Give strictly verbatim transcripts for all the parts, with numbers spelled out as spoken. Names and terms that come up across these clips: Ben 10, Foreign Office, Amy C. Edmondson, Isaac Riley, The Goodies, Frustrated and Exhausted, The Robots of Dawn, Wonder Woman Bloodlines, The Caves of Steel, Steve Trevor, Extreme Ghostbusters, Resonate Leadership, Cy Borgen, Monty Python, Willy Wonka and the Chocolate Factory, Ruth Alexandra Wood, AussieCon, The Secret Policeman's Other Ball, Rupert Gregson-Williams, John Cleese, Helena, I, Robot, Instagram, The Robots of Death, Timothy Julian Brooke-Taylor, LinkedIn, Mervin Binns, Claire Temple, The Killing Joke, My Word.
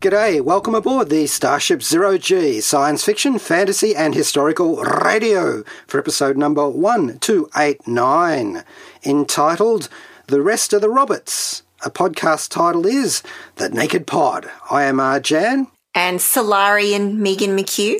G'day, welcome aboard the Starship Zero G, science fiction, fantasy and historical radio for episode number one two eight nine, entitled The Rest of the Robots. A podcast title is The Naked Pod. I am R. Jan. And Solarian Megan McHugh.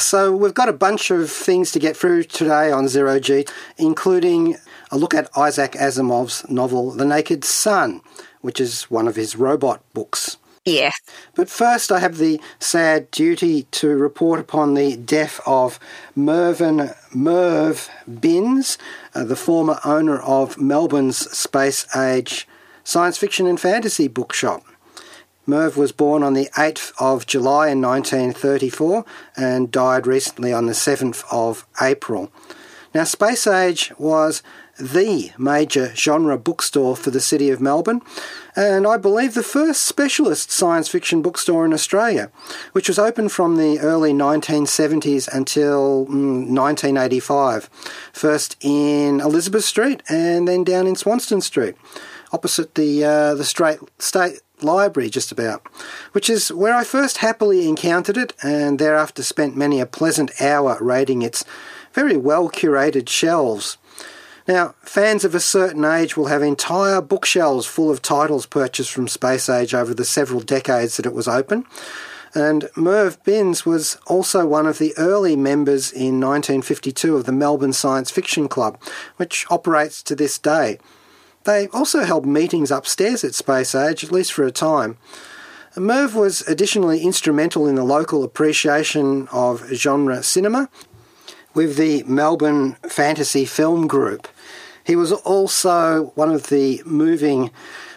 So we've got a bunch of things to get through today on Zero G, including a look at Isaac Asimov's novel The Naked Sun, which is one of his robot books. Yeah. But first, I have the sad duty to report upon the death of Mervin Merv Binns, uh, the former owner of Melbourne's Space Age Science Fiction and Fantasy Bookshop. Merv was born on the eighth of July in nineteen thirty-four and died recently on the seventh of April. Now, Space Age was the major genre bookstore for the city of Melbourne, and I believe the first specialist science fiction bookstore in Australia, which was open from the early nineteen seventies until mm, nineteen eighty-five, first in Elizabeth Street and then down in Swanston Street, opposite the uh, the straight, State Library just about, which is where I first happily encountered it and thereafter spent many a pleasant hour raiding its very well-curated shelves. Now, fans of a certain age will have entire bookshelves full of titles purchased from Space Age over the several decades that it was open, and Merv Binns was also one of the early members in nineteen fifty-two of the Melbourne Science Fiction Club, which operates to this day. They also held meetings upstairs at Space Age, at least for a time. Merv was additionally instrumental in the local appreciation of genre cinema with the Melbourne Fantasy Film Group. He was also one of the moving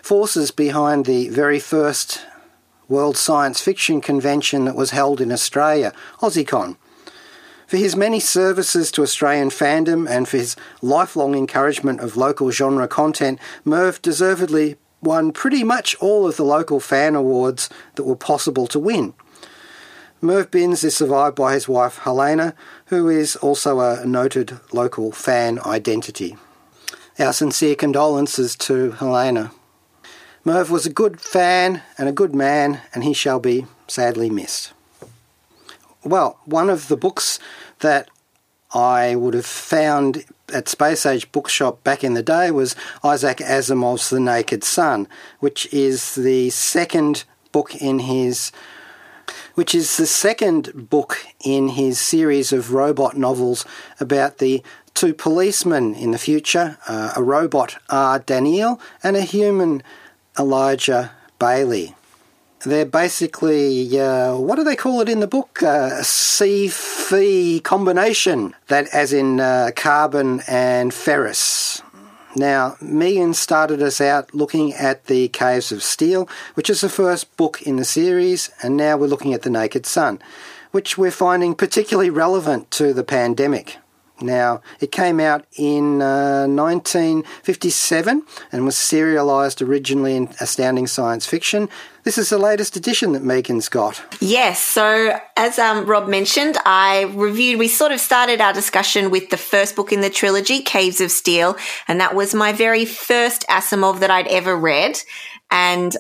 forces behind the very first World Science Fiction Convention that was held in Australia, AussieCon. For his many services to Australian fandom and for his lifelong encouragement of local genre content, Merv deservedly won pretty much all of the local fan awards that were possible to win. Merv Binns is survived by his wife Helena, who is also a noted local fan identity. Our sincere condolences to Helena. Merv was a good fan and a good man, and he shall be sadly missed. Well, one of the books that I would have found at Space Age Bookshop back in the day was Isaac Asimov's The Naked Sun, which is the second book in his... which is the second book in his series of robot novels about the two policemen in the future, uh, a robot, R. Daniel, and a human, Elijah Baley. They're basically, uh, what do they call it in the book? Uh, a C-F combination, that as in uh, carbon and ferrous. Now, Megan started us out looking at The Caves of Steel, which is the first book in the series, and now we're looking at The Naked Sun, which we're finding particularly relevant to the pandemic. Now, it came out in uh, nineteen fifty-seven and was serialised originally in Astounding Science Fiction. This is the latest edition that Megan's got. Yes, so as um, Rob mentioned, I reviewed, we sort of started our discussion with the first book in the trilogy, Caves of Steel, and that was my very first Asimov that I'd ever read. And,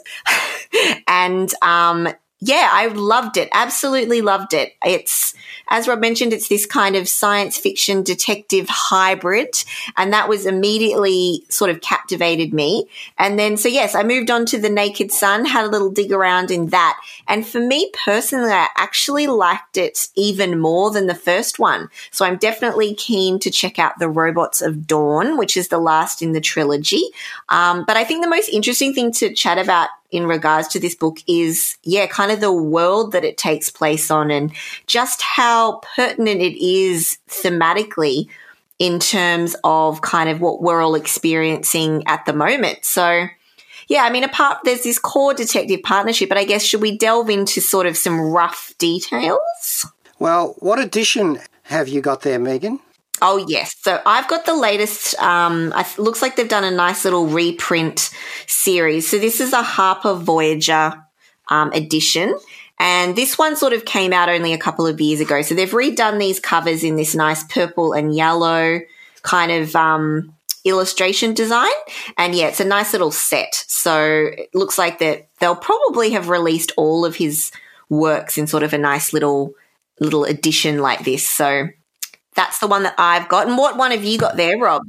and, um, yeah, I loved it. Absolutely loved it. It's, as Rob mentioned, it's this kind of science fiction detective hybrid, and that was immediately sort of captivated me. And then, so yes, I moved on to The Naked Sun, had a little dig around in that. And for me personally, I actually liked it even more than the first one. So I'm definitely keen to check out The Robots of Dawn, which is the last in the trilogy. Um, but I think the most interesting thing to chat about in regards to this book is, yeah, kind of the world that it takes place on and just how pertinent it is thematically in terms of kind of what we're all experiencing at the moment. So, yeah, I mean, apart there's this core detective partnership, but I guess should we delve into sort of some rough details? Well, what edition have you got there, Megan? Oh, yes. So I've got the latest. Um, it looks like they've done a nice little reprint series. So this is a Harper Voyager um, edition. And this one sort of came out only a couple of years ago. So they've redone these covers in this nice purple and yellow kind of um, illustration design. And, yeah, it's a nice little set. So it looks like that they'll probably have released all of his works in sort of a nice little little edition like this. So that's the one that I've got. And what one have you got there, Rob?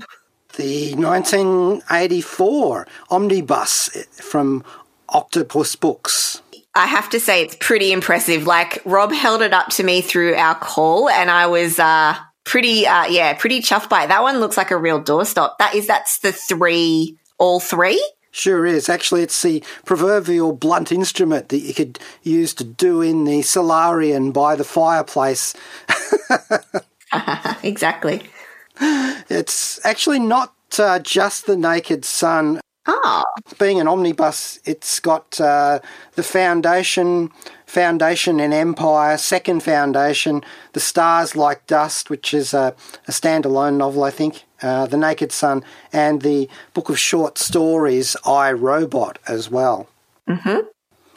The nineteen eighty-four Omnibus from Octopus Books. I have to say it's pretty impressive. Like, Rob held it up to me through our call and I was uh, pretty, uh, yeah, pretty chuffed by it. That one looks like a real doorstop. That is, that's the three, all three? Sure is. Actually, it's the proverbial blunt instrument that you could use to do in the solarium by the fireplace. uh, exactly. It's actually not uh, just The Naked Sun. Oh. Being an omnibus, it's got uh, the Foundation, Foundation and Empire, Second Foundation, The Stars Like Dust, which is a, a standalone novel, I think, uh, The Naked Sun, and the book of short stories, I, Robot, as well. Mm-hmm.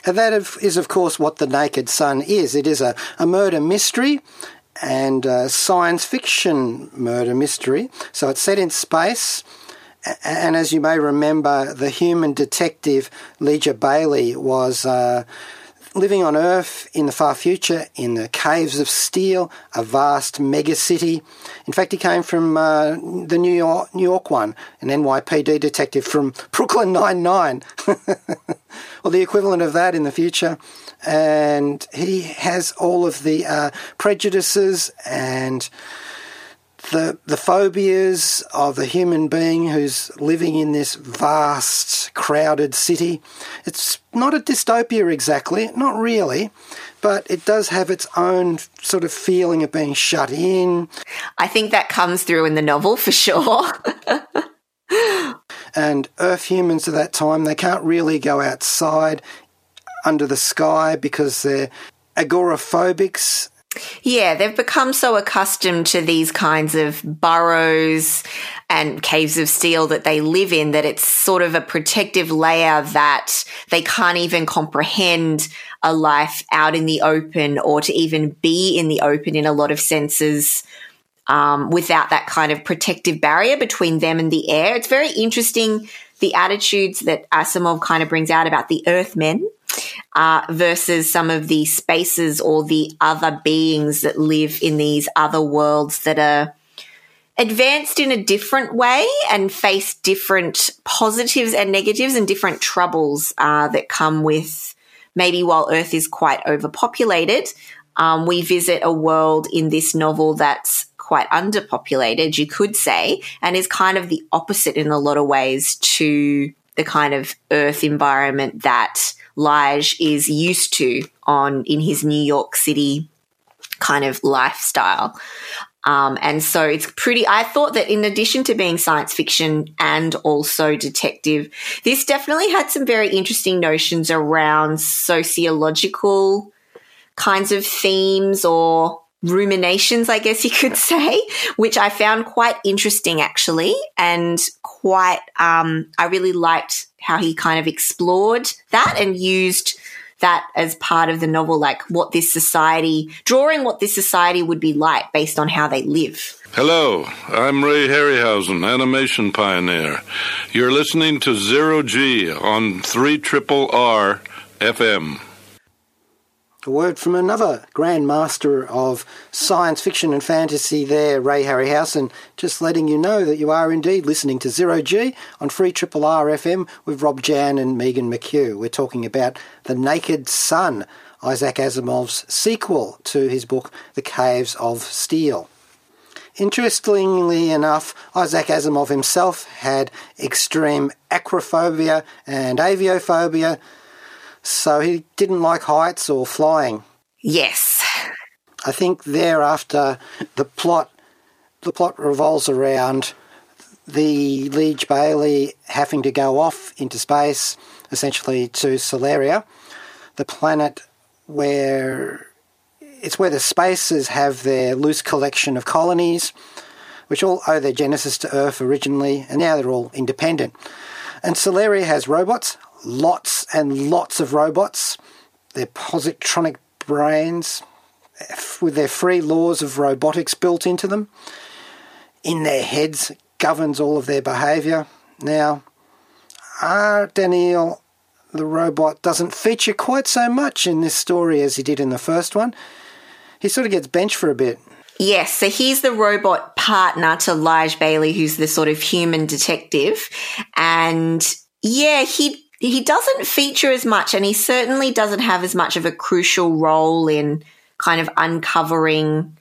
And that is, of course, what The Naked Sun is. It is a, a murder mystery and a science fiction murder mystery. So it's set in space. And as you may remember, the human detective, Elijah Baley, was uh, living on Earth in the far future in the Caves of Steel, a vast megacity. In fact, he came from uh, the New York, New York one, an N Y P D detective from Brooklyn Nine-Nine, or the equivalent of that in the future. And he has all of the uh, prejudices and The, the phobias of a human being who's living in this vast, crowded city. It's not a dystopia exactly, not really, but it does have its own sort of feeling of being shut in. I think that comes through in the novel for sure. And Earth humans at that time, they can't really go outside under the sky because they're agoraphobics. Yeah, they've become so accustomed to these kinds of burrows and caves of steel that they live in that it's sort of a protective layer that they can't even comprehend a life out in the open or to even be in the open in a lot of senses um, without that kind of protective barrier between them and the air. It's very interesting, the attitudes that Asimov kind of brings out about the Earthmen. Uh, versus some of the spaces or the other beings that live in these other worlds that are advanced in a different way and face different positives and negatives and different troubles uh, that come with maybe while Earth is quite overpopulated, um, we visit a world in this novel that's quite underpopulated, you could say, and is kind of the opposite in a lot of ways to the kind of Earth environment that Lige is used to on in his New York City kind of lifestyle. Um, and so it's pretty – I thought that in addition to being science fiction and also detective, this definitely had some very interesting notions around sociological kinds of themes or ruminations, I guess you could say, which I found quite interesting actually and quite um, – I really liked – how he kind of explored that and used that as part of the novel, like what this society, drawing what this society would be like based on how they live. Hello, I'm Ray Harryhausen, animation pioneer. You're listening to Zero G on three Triple R F M. A word from another grandmaster of science fiction and fantasy there, Ray Harryhausen, just letting you know that you are indeed listening to Zero G on Free Triple R F M with Rob Jan and Megan McHugh. We're talking about The Naked Sun, Isaac Asimov's sequel to his book The Caves of Steel. Interestingly enough, Isaac Asimov himself had extreme acrophobia and aviophobia, so he didn't like heights or flying. Yes. I think thereafter the plot the plot revolves around the Liege Bailey having to go off into space, essentially to Solaria, the planet where it's where the Spacers have their loose collection of colonies, which all owe their genesis to Earth originally, and now they're all independent. And Solaria has robots, lots and lots of robots. They're positronic brains with their free laws of robotics built into them. In their heads governs all of their behaviour. Now, R. Daniel, the robot, doesn't feature quite so much in this story as he did in the first one. He sort of gets benched for a bit. Yes, so he's the robot partner to Lige Bailey, who's the sort of human detective. And, yeah, he he doesn't feature as much, and he certainly doesn't have as much of a crucial role in kind of uncovering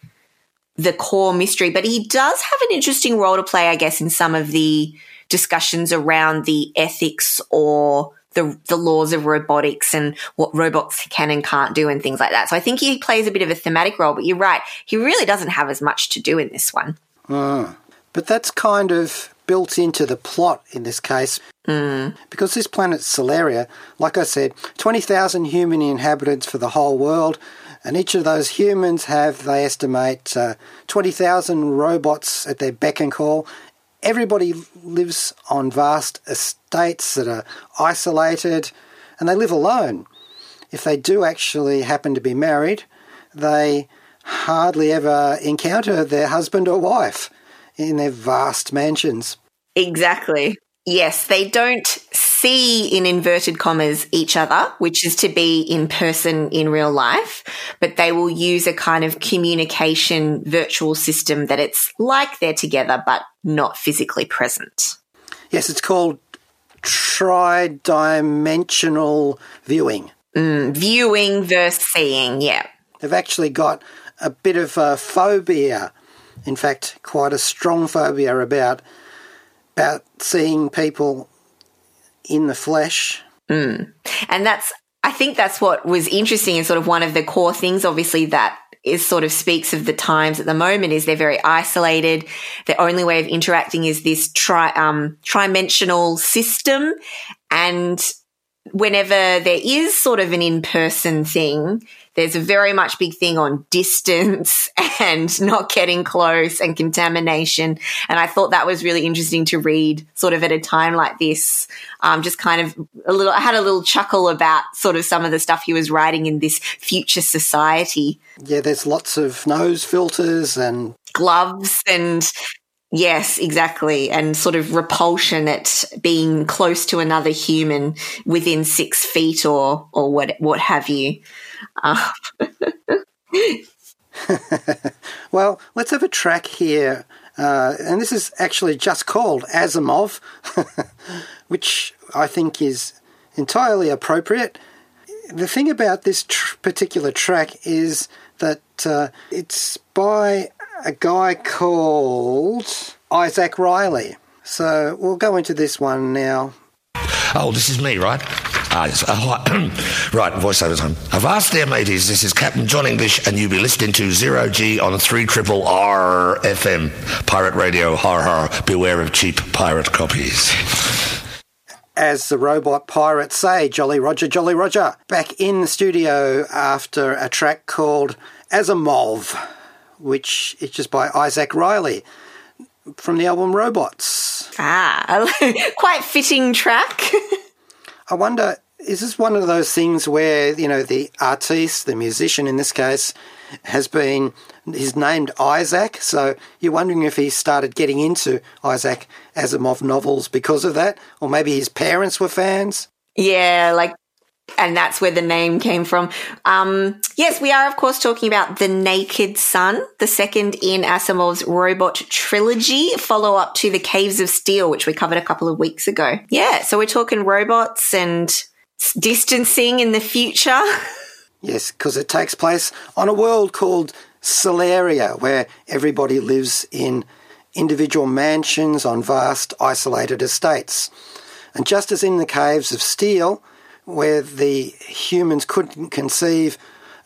the core mystery. But he does have an interesting role to play, I guess, in some of the discussions around the ethics or the the laws of robotics and what robots can and can't do and things like that. So I think he plays a bit of a thematic role, but you're right, he really doesn't have as much to do in this one. Mm. But that's kind of built into the plot in this case. Mm. Because this planet Solaria, like I said, twenty thousand human inhabitants for the whole world, and each of those humans have, they estimate, uh, twenty thousand robots at their beck and call. Everybody lives on vast estates that are isolated, and they live alone. If they do actually happen to be married, they hardly ever encounter their husband or wife in their vast mansions. Exactly. Yes, they don't see, in inverted commas, each other, which is to be in person in real life, but they will use a kind of communication virtual system that it's like they're together but not physically present. Yes, it's called tri-dimensional viewing. Mm, viewing versus seeing, yeah. They've actually got a bit of a phobia, in fact, quite a strong phobia about about seeing people in the flesh. Mm. And that's, I think that's what was interesting and sort of one of the core things, obviously, that is sort of speaks of the times at the moment is they're very isolated. The only way of interacting is this tri, um, tridimensional system. And whenever there is sort of an in-person thing, there's a very much big thing on distance and not getting close and contamination. And I thought that was really interesting to read sort of at a time like this. Um, just kind of a little, I had a little chuckle about sort of some of the stuff he was writing in this future society. Yeah, there's lots of nose filters and gloves and, yes, exactly. And sort of repulsion at being close to another human within six feet or, or what, what have you. Uh. Well, let's have a track here, uh, and this is actually just called Asimov, which I think is entirely appropriate. The thing about this tr- particular track is that uh, it's by a guy called Isaac Riley. So we'll go into this one now. Oh, this is me, right? Ah, yes. Oh, right, voiceover time. Avast there, mateys. This is Captain John English, and you'll be listening to Zero G on three Triple R F M. Pirate radio, har har. Beware of cheap pirate copies. As the robot pirates say, Jolly Roger, Jolly Roger. Back in the studio after a track called Asimov, which is just by Isaac Riley from the album Robots. Ah, quite fitting track. I wonder, is this one of those things where, you know, the artiste, the musician in this case, has been, he's named Isaac, so you're wondering if he started getting into Isaac Asimov novels because of that, or maybe his parents were fans? Yeah, like, and that's where the name came from. Um, yes, we are, of course, talking about The Naked Sun, the second in Asimov's Robot trilogy, follow-up to The Caves of Steel, which we covered a couple of weeks ago. Yeah, so we're talking robots and distancing in the future. Yes, because it takes place on a world called Solaria, where everybody lives in individual mansions on vast, isolated estates. And just as in The Caves of Steel, where the humans couldn't conceive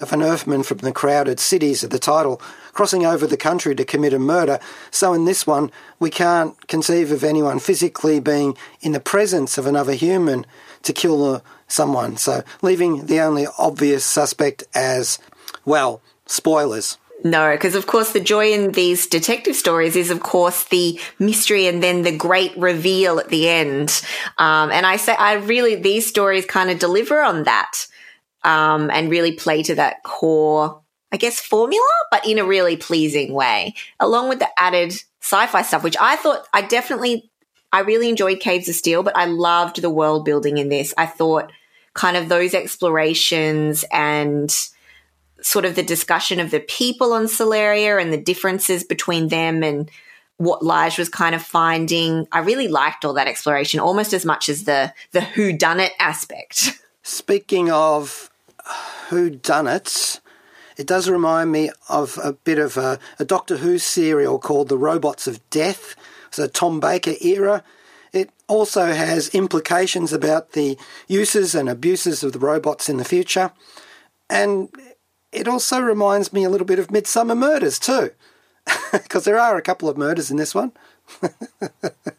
of an Earthman from the crowded cities of the title, crossing over the country to commit a murder, so in this one we can't conceive of anyone physically being in the presence of another human to kill someone, so leaving the only obvious suspect as, well, spoilers. No, because, of course, the joy in these detective stories is, of course, the mystery and then the great reveal at the end. Um, and I say I really, these stories kind of deliver on that um, and really play to that core, I guess, formula, but in a really pleasing way, along with the added sci-fi stuff, which I thought I definitely, I really enjoyed Caves of Steel, but I loved the world building in this. I thought kind of those explorations and sort of the discussion of the people on Solaria and the differences between them and what Lige was kind of finding. I really liked all that exploration, almost as much as the the whodunit aspect. Speaking of whodunits, it does remind me of a bit of a, a Doctor Who serial called The Robots of Death. It's a Tom Baker era. It also has implications about the uses and abuses of the robots in the future. And it also reminds me a little bit of Midsummer Murders too, because there are a couple of murders in this one,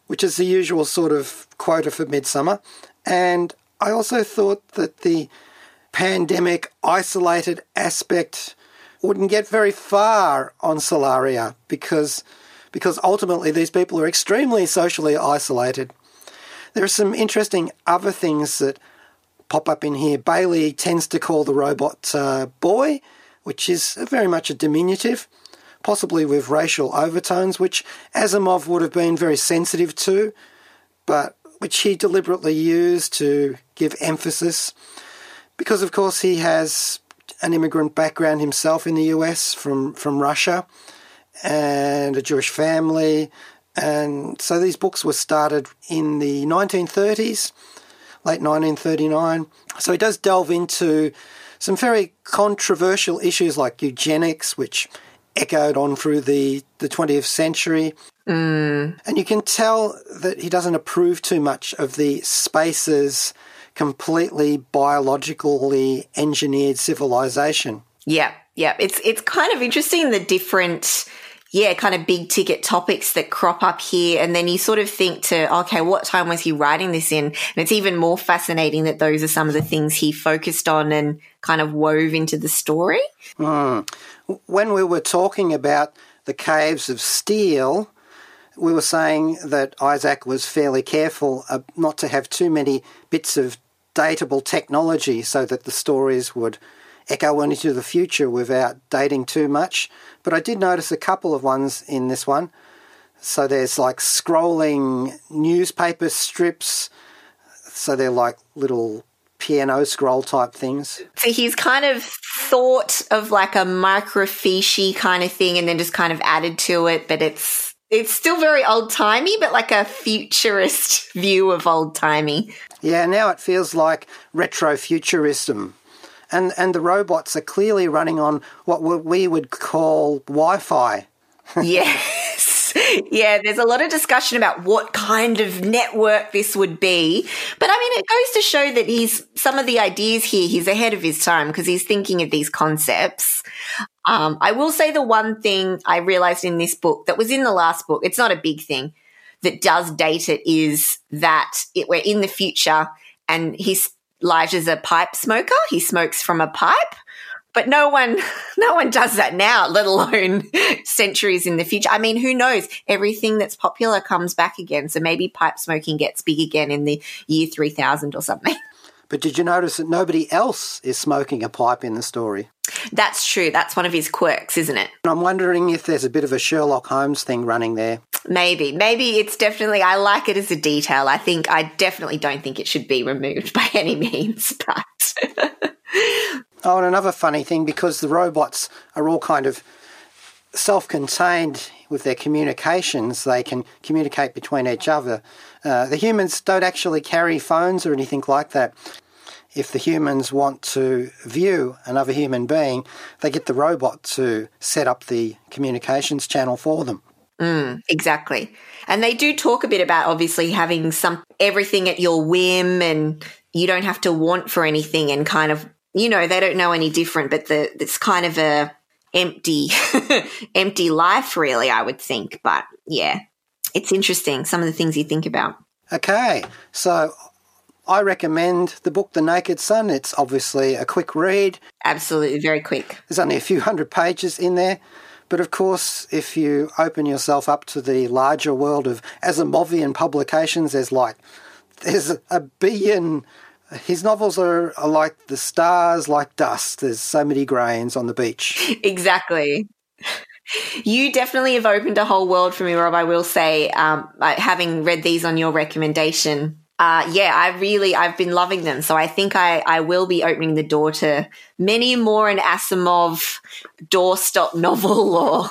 which is the usual sort of quota for Midsummer. And I also thought that the pandemic isolated aspect wouldn't get very far on Solaria because, because ultimately these people are extremely socially isolated. There are some interesting other things that pop up in here. Bailey tends to call the robot uh, boy, which is very much a diminutive, possibly with racial overtones, which Asimov would have been very sensitive to, but which he deliberately used to give emphasis because, of course, he has an immigrant background himself in the U S from, from Russia and a Jewish family. And so these books were started in the nineteen thirties, late nineteen thirty-nine. So he does delve into some very controversial issues like eugenics, which echoed on through the, the twentieth century. Mm. And you can tell that he doesn't approve too much of the space's completely biologically engineered civilization. Yeah, yeah. It's, it's kind of interesting, the different, yeah, kind of big ticket topics that crop up here. And then you sort of think to, okay, what time was he writing this in? And it's even more fascinating that those are some of the things he focused on and kind of wove into the story. Mm. When we were talking about the Caves of Steel, we were saying that Isaac was fairly careful not to have too many bits of datable technology so that the stories would echo into the future without dating too much. But I did notice a couple of ones in this one. So there's like scrolling newspaper strips. So they're like little piano scroll type things. So he's kind of thought of like a microfiche kind of thing and then just kind of added to it. But it's it's still very old-timey, but like a futurist view of old-timey. Yeah, now it feels like retrofuturism. And and the robots are clearly running on what we would call Wi-Fi. Yes. Yeah, there's a lot of discussion about what kind of network this would be. But, I mean, it goes to show that he's some of the ideas here, he's ahead of his time because he's thinking of these concepts. Um, I will say the one thing I realised in this book that was in the last book, it's not a big thing, that does date it is that it, we're in the future and he's Elijah's a pipe smoker. He smokes from a pipe, but no one, no one does that now, let alone centuries in the future. I mean, who knows? Everything that's popular comes back again. So maybe pipe smoking gets big again in the year three thousand or something. But did you notice that nobody else is smoking a pipe in the story? That's true. That's one of his quirks, isn't it? And I'm wondering if there's a bit of a Sherlock Holmes thing running there. Maybe. Maybe it's definitely – I like it as a detail. I think – I definitely don't think it should be removed by any means, but – Oh, and another funny thing, because the robots are all kind of self-contained with their communications, they can communicate between each other. Uh, the humans don't actually carry phones or anything like that. If the humans want to view another human being, they get the robot to set up the communications channel for them. Mm, exactly. And they do talk a bit about obviously having some everything at your whim and you don't have to want for anything and kind of you know, they don't know any different, but the it's kind of a empty empty life, really, I would think. But, yeah, it's interesting, some of the things you think about. Okay, so I recommend the book The Naked Sun. It's obviously a quick read. Absolutely, very quick. There's only a few hundred pages in there. But, of course, if you open yourself up to the larger world of Asimovian publications, there's like there's a billion. His novels are, are like the stars, like dust. There's so many grains on the beach. Exactly. You definitely have opened a whole world for me, Rob, I will say, um, having read these on your recommendation. Uh, yeah, I really, I've been loving them. So I think I, I will be opening the door to many more an Asimov doorstop novel or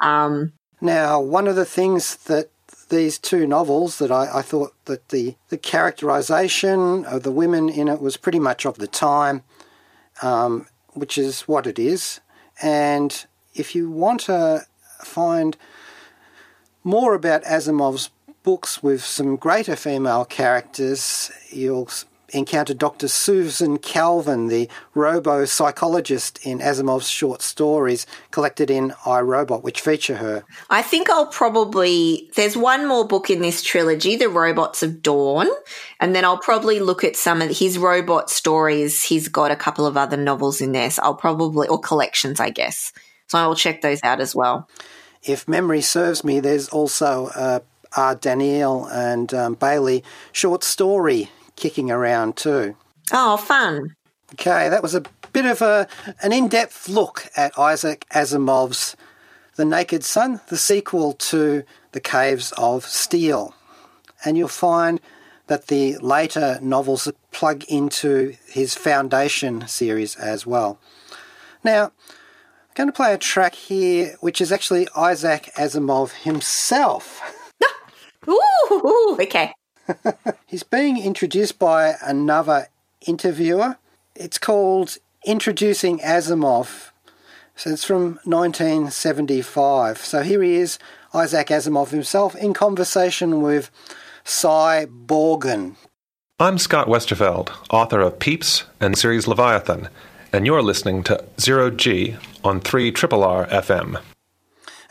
um. Now, one of the things that these two novels that I, I thought that the, the characterization of the women in it was pretty much of the time, um, which is what it is. And if you want to find more about Asimov's books with some greater female characters, you'll encounter Doctor Susan Calvin, the robo-psychologist in Asimov's short stories collected in I, Robot, which feature her. I think I'll probably – there's one more book in this trilogy, The Robots of Dawn, and then I'll probably look at some of his robot stories. He's got a couple of other novels in there, so I'll probably – or collections, I guess. So I will check those out as well. If memory serves me, there's also a R. Daniel and um, Bailey short story kicking around too. Oh, fun. Okay, that was a bit of a an in-depth look at Isaac Asimov's The Naked Sun, the sequel to The Caves of Steel. And you'll find that the later novels plug into his Foundation series as well. Now, I'm going to play a track here which is actually Isaac Asimov himself. Ooh, okay. He's being introduced by another interviewer. It's called Introducing Asimov. So it's from nineteen seventy-five. So here he is, Isaac Asimov himself, in conversation with Cy Borgen. I'm Scott Westerfeld, author of Peeps and series Leviathan, and you're listening to Zero G on three R R F M.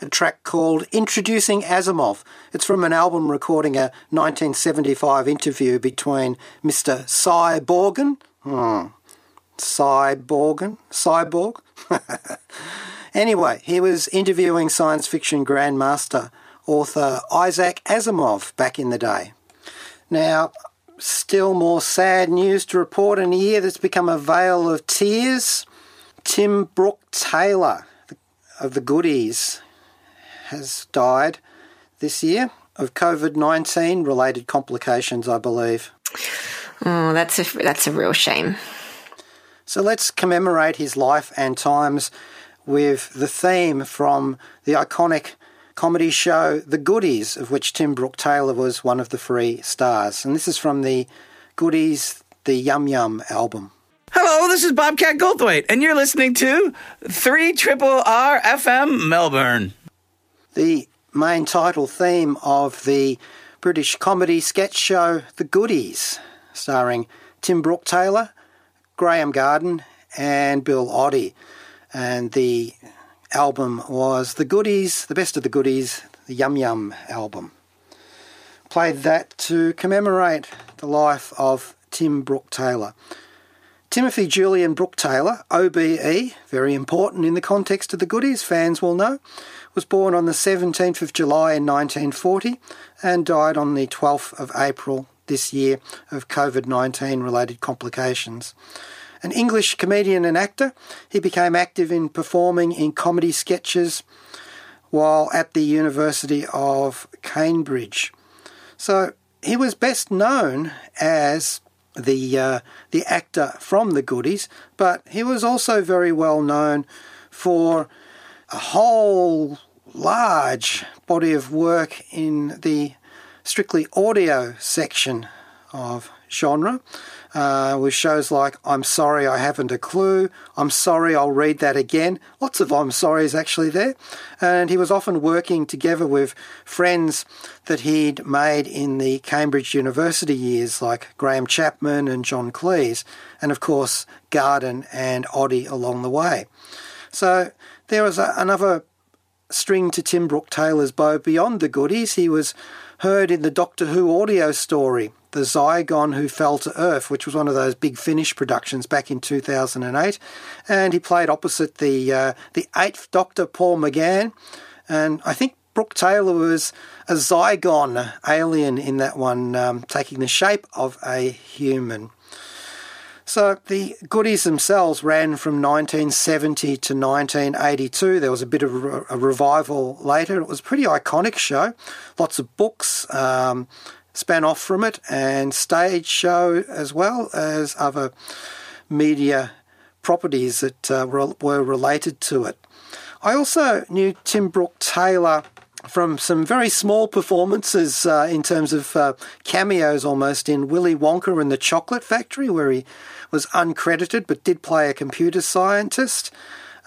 A track called Introducing Asimov. It's from an album recording a nineteen seventy-five interview between Mister Cy Borgen. Hmm. Cy Borgen? Cyborg? Anyway, he was interviewing science fiction grandmaster author Isaac Asimov back in the day. Now, still more sad news to report in a year that's become a veil of tears. Tim Brooke-Taylor of The Goodies has died this year of COVID nineteen related complications, I believe. Oh, that's a, that's a real shame. So let's commemorate his life and times with the theme from the iconic comedy show The Goodies, of which Tim Brooke-Taylor was one of the three stars. And this is from The Goodies, the Yum Yum album. Hello, this is Bobcat Goldthwait, and you're listening to three R R F M Melbourne. The main title theme of the British comedy sketch show The Goodies, starring Tim Brooke-Taylor, Graham Garden and Bill Oddie. And the album was The Goodies, the best of The Goodies, the Yum Yum album. Played that to commemorate the life of Tim Brooke-Taylor. Timothy Julian Brooke-Taylor, O B E, very important in the context of The Goodies, fans will know, was born on the seventeenth of July in nineteen forty and died on the twelfth of April this year of COVID nineteen related complications. An English comedian and actor, he became active in performing in comedy sketches while at the University of Cambridge. So he was best known as the uh, the actor from The Goodies, but he was also very well known for a whole large body of work in the strictly audio section of genre, uh, with shows like I'm Sorry I Haven't a Clue, I'm Sorry I'll Read That Again. Lots of I'm Sorry's actually there. And he was often working together with friends that he'd made in the Cambridge University years, like Graham Chapman and John Cleese, and of course Garden and Oddie along the way. So there was a, another string to Tim Brooke-Taylor's bow beyond the Goodies. He was heard in the Doctor Who audio story, The Zygon Who Fell to Earth, which was one of those big Finnish productions back in two thousand eight. And he played opposite the uh, the eighth Doctor, Paul McGann. And I think Brooke-Taylor was a Zygon alien in that one, um, taking the shape of a human. So the Goodies themselves ran from nineteen seventy to nineteen eighty-two. There was a bit of a revival later. It was a pretty iconic show. Lots of books um, span off from it, and stage show as well as other media properties that uh, were, were related to it. I also knew Tim Brooke-Taylor from some very small performances uh, in terms of uh, cameos almost in Willy Wonka and the Chocolate Factory, where he was uncredited but did play a computer scientist,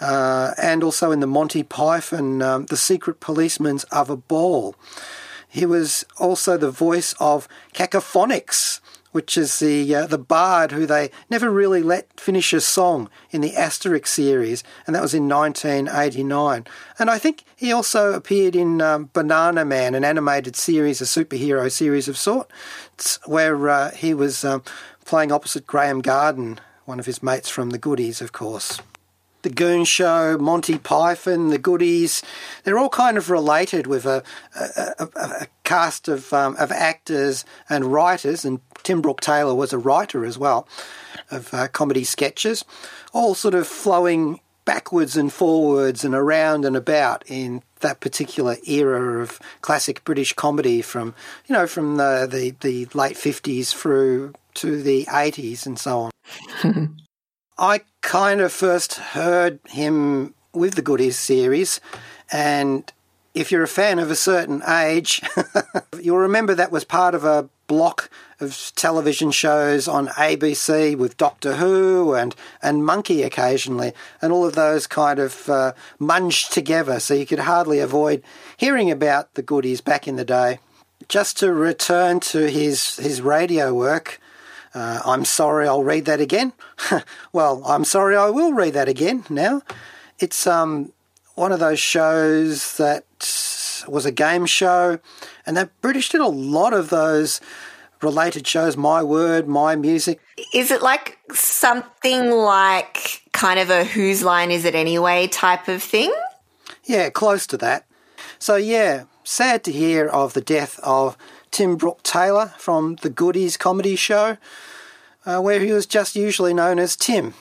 uh, and also in the Monty Python, um, The Secret Policeman's Other Ball. He was also the voice of Cacophonics, which is the uh, the bard who they never really let finish a song in the Asterix series, and that was in nineteen eighty-nine. And I think he also appeared in um, Banana Man, an animated series, a superhero series of sorts, where uh, he was um, playing opposite Graham Garden, one of his mates from the Goodies, of course. The Goon Show, Monty Python, the Goodies, they're all kind of related with a, a, a, a cast of um, of actors and writers, and Tim Brooke-Taylor was a writer as well, of uh, comedy sketches, all sort of flowing backwards and forwards and around and about in that particular era of classic British comedy from, you know, from the, the, the late fifties through to the eighties and so on. I kind of first heard him with the Goodies series, and if you're a fan of a certain age, you'll remember that was part of a block of television shows on A B C with Doctor Who and, and Monkey occasionally, and all of those kind of uh, munged together, so you could hardly avoid hearing about the Goodies back in the day. Just to return to his, his radio work, Uh, I'm Sorry I'll Read That Again. Well, I'm Sorry I Will Read That Again now. It's um, one of those shows that was a game show, and the British did a lot of those related shows, My Word, My Music. Is it like something like kind of a Whose Line Is It Anyway type of thing? Yeah, close to that. So, yeah, sad to hear of the death of Tim Brooke-Taylor from the Goodies comedy show, uh, where he was just usually known as Tim,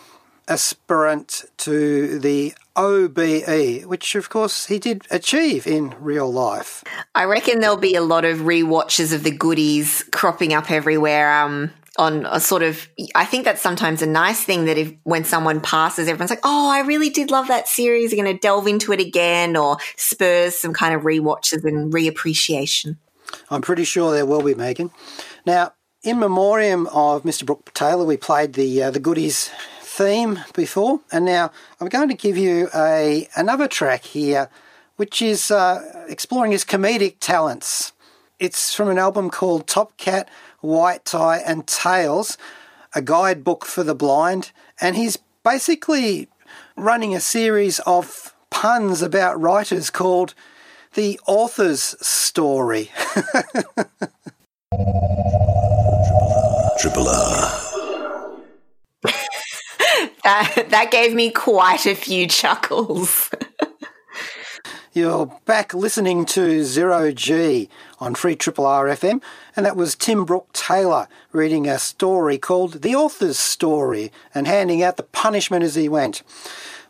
aspirant to the O B E, which, of course, he did achieve in real life. I reckon there'll be a lot of rewatches of the Goodies cropping up everywhere um, on a sort of – I think that's sometimes a nice thing that if when someone passes, everyone's like, oh, I really did love that series. I'm going to delve into it again, or spurs some kind of rewatches and reappreciation. I'm pretty sure there will be, Megan. Now, in memoriam of Mister Brooke-Taylor, we played the uh, the Goodies theme before, and now I'm going to give you a another track here, which is uh, exploring his comedic talents. It's from an album called Top Cat, White Tie and Tails, a guidebook for the blind, and he's basically running a series of puns about writers called The Author's Story. Triple R. that, that gave me quite a few chuckles. You're back listening to Zero G on Free Triple R F M, and that was Tim Brooke-Taylor reading a story called The Author's Story and handing out the punishment as he went.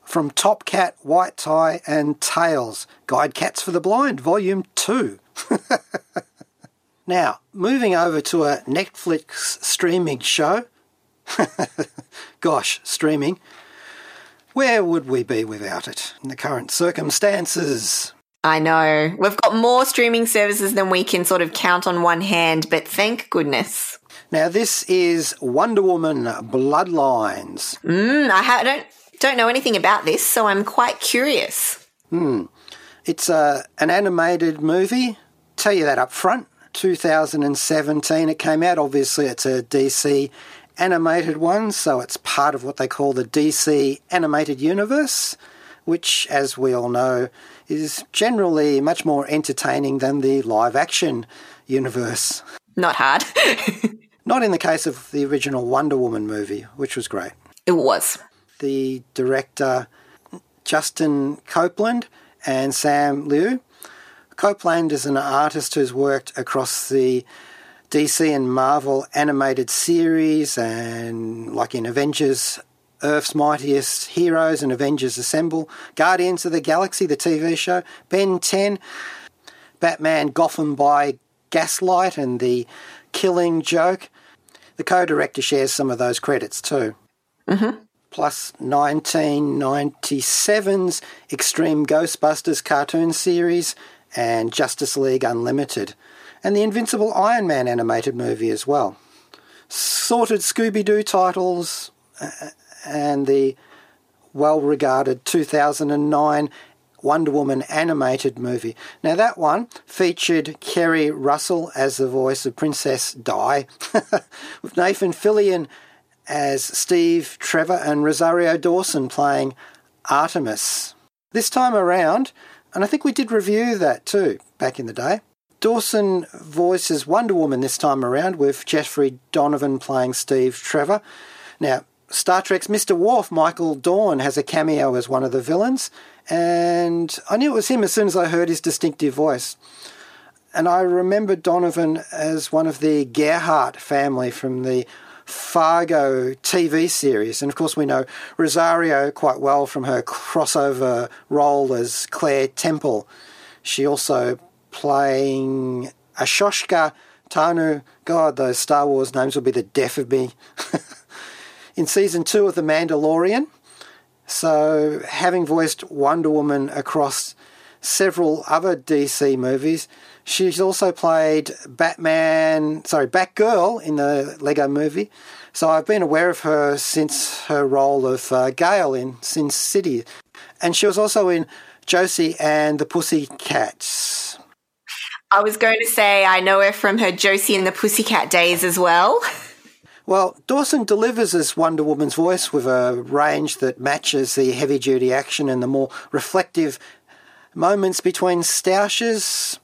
From Top Cat, White Tie and Tails, Guide Cats for the Blind, Volume two. Now, moving over to a Netflix streaming show. Gosh, streaming. Where would we be without it in the current circumstances? I know. We've got more streaming services than we can sort of count on one hand, but thank goodness. Now, this is Wonder Woman Bloodlines. Mm, I, ha- I don't don't know anything about this, so I'm quite curious. Hmm. It's uh, an animated movie. Tell you that up front. two thousand seventeen it came out. Obviously, it's a D C animated one, so it's part of what they call the D C animated universe, which, as we all know, is generally much more entertaining than the live-action universe. Not hard. Not in the case of the original Wonder Woman movie, which was great. It was. The director, Justin Copeland and Sam Liu. Copeland is an artist who's worked across the D C and Marvel animated series and, like in Avengers, Earth's Mightiest Heroes and Avengers Assemble, Guardians of the Galaxy, the T V show, Ben ten, Batman Gotham by Gaslight and The Killing Joke. The co-director shares some of those credits too. Mm-hmm. Plus nineteen ninety-seven's Extreme Ghostbusters cartoon series and Justice League Unlimited, and the Invincible Iron Man animated movie as well. Sorted Scooby-Doo titles uh, and the well-regarded two thousand nine Wonder Woman animated movie. Now, that one featured Kerry Russell as the voice of Princess Di, with Nathan Fillion as Steve Trevor and Rosario Dawson playing Artemis. This time around, and I think we did review that too back in the day, Dawson voices Wonder Woman this time around, with Jeffrey Donovan playing Steve Trevor. Now, Star Trek's Mister Worf, Michael Dorn, has a cameo as one of the villains, and I knew it was him as soon as I heard his distinctive voice. And I remember Donovan as one of the Gerhardt family from the Fargo T V series, and of course we know Rosario quite well from her crossover role as Claire Temple. She also playing Ashoka Tano. God, those Star Wars names will be the death of me. In season two of The Mandalorian. So, having voiced Wonder Woman across several other D C movies, she's also played Batman, sorry, Batgirl in the Lego movie. So I've been aware of her since her role of uh, Gale in Sin City. And she was also in Josie and the Pussycats. I was going to say I know her from her Josie and the Pussycat days as well. Well, Dawson delivers as Wonder Woman's voice with a range that matches the heavy-duty action and the more reflective moments between stoushes.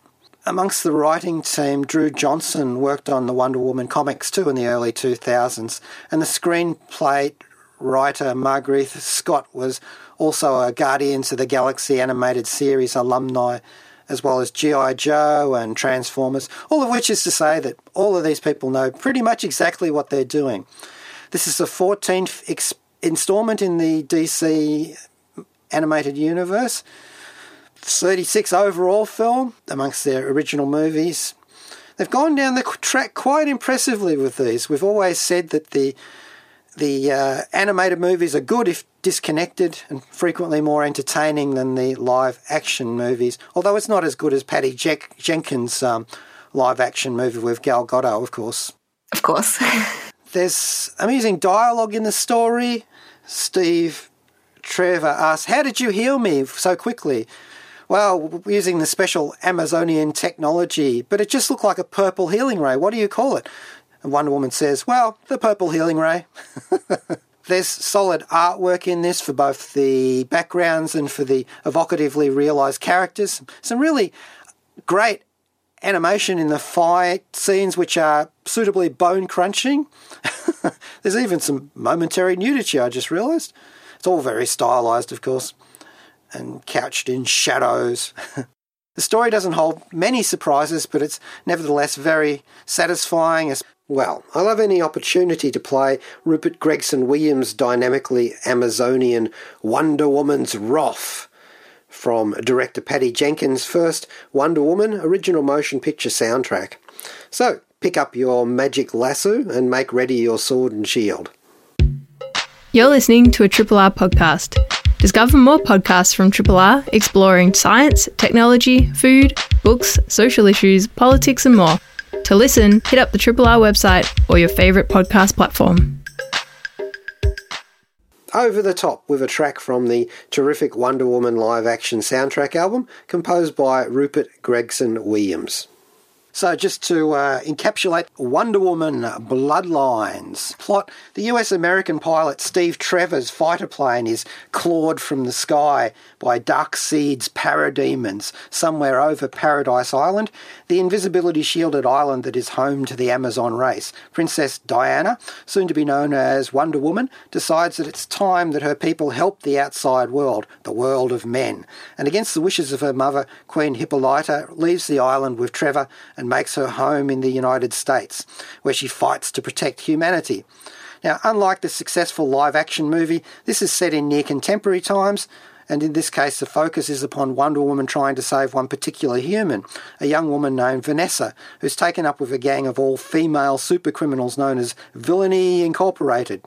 Amongst the writing team, Drew Johnson worked on the Wonder Woman comics too in the early two thousands, and the screenplay writer Marguerite Scott was also a Guardians of the Galaxy animated series alumni, as well as G I Joe and Transformers, all of which is to say that all of these people know pretty much exactly what they're doing. This is the fourteenth ex- installment in the D C animated universe, thirty-six overall film amongst their original movies. They've gone down the track quite impressively with these. We've always said that the the uh, animated movies are good if disconnected and frequently more entertaining than the live-action movies, although it's not as good as Patty Je- Jenkins' um, live-action movie with Gal Gadot, of course. Of course. There's amusing dialogue in the story. Steve Trevor asks, "How did you heal me so quickly?" "Well, using the special Amazonian technology, but it just looked like a purple healing ray. What do you call it?" And Wonder Woman says, "Well, the purple healing ray." There's solid artwork in this for both the backgrounds and for the evocatively realised characters. Some really great animation in the fight scenes, which are suitably bone-crunching. There's even some momentary nudity, I just realised. It's all very stylised, of course, and couched in shadows. The story doesn't hold many surprises, but it's nevertheless very satisfying. As well, I love any opportunity to play Rupert Gregson-Williams' dynamically Amazonian Wonder Woman's Wrath from director Patty Jenkins' first Wonder Woman original motion picture soundtrack. So, pick up your magic lasso and make ready your sword and shield. You're listening to a Triple R podcast. Discover more podcasts from Triple R exploring science, technology, food, books, social issues, politics and more. To listen, hit up the Triple R website or your favourite podcast platform. Over the Top with a track from the terrific Wonder Woman live-action soundtrack album composed by Rupert Gregson-Williams. So just to uh, encapsulate Wonder Woman Bloodlines plot, the U S American pilot Steve Trevor's fighter plane is clawed from the sky by Darkseid's parademons somewhere over Paradise Island, the invisibility-shielded island that is home to the Amazon race. Princess Diana, soon to be known as Wonder Woman, decides that it's time that her people help the outside world, the world of men. And against the wishes of her mother, Queen Hippolyta leaves the island with Trevor and makes her home in the United States, where she fights to protect humanity. Now, unlike the successful live-action movie, this is set in near-contemporary times, and in this case the focus is upon Wonder Woman trying to save one particular human, a young woman named Vanessa, who's taken up with a gang of all-female supercriminals known as Villainy Incorporated.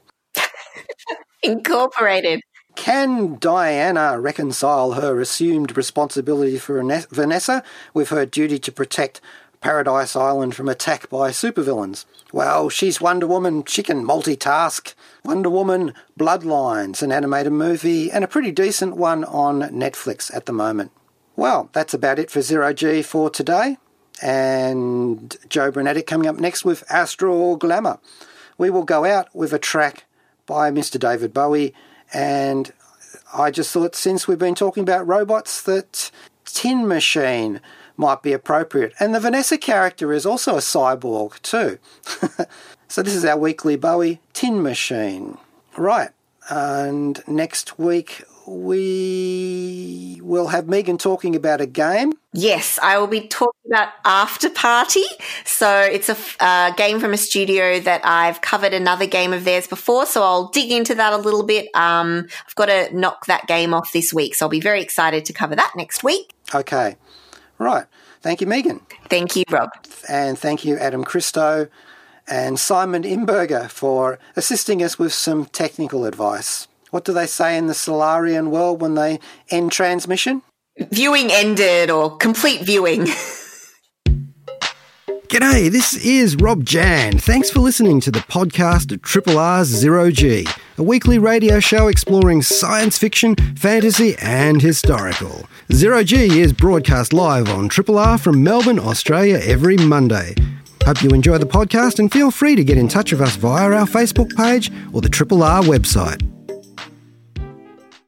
Incorporated. Can Diana reconcile her assumed responsibility for Vanessa with her duty to protect Paradise Island from attack by supervillains? Well, she's Wonder Woman. She can multitask. Wonder Woman Bloodlines, an animated movie, and a pretty decent one on Netflix at the moment. Well, that's about it for Zero G for today. And Joe Brunetti coming up next with Astral Glamour. We will go out with a track by Mister David Bowie. And I just thought, since we've been talking about robots, that Tin Machine might be appropriate. And the Vanessa character is also a cyborg too. So this is our weekly Bowie, Tin Machine. Right, and next week we will have Megan talking about a game. Yes, I will be talking about After Party. So it's a uh, game from a studio that I've covered another game of theirs before, so I'll dig into that a little bit. Um, I've got to knock that game off this week, so I'll be very excited to cover that next week. Okay. Right. Thank you, Megan. Thank you, Rob. And thank you, Adam Christo and Simon Imberger, for assisting us with some technical advice. What do they say in the Solarian world when they end transmission? Viewing ended, or complete viewing. G'day, this is Rob Jan. Thanks for listening to the podcast of Triple R's Zero G, a weekly radio show exploring science fiction, fantasy and historical. Zero G is broadcast live on Triple R from Melbourne, Australia every Monday. Hope you enjoy the podcast and feel free to get in touch with us via our Facebook page or the Triple R website.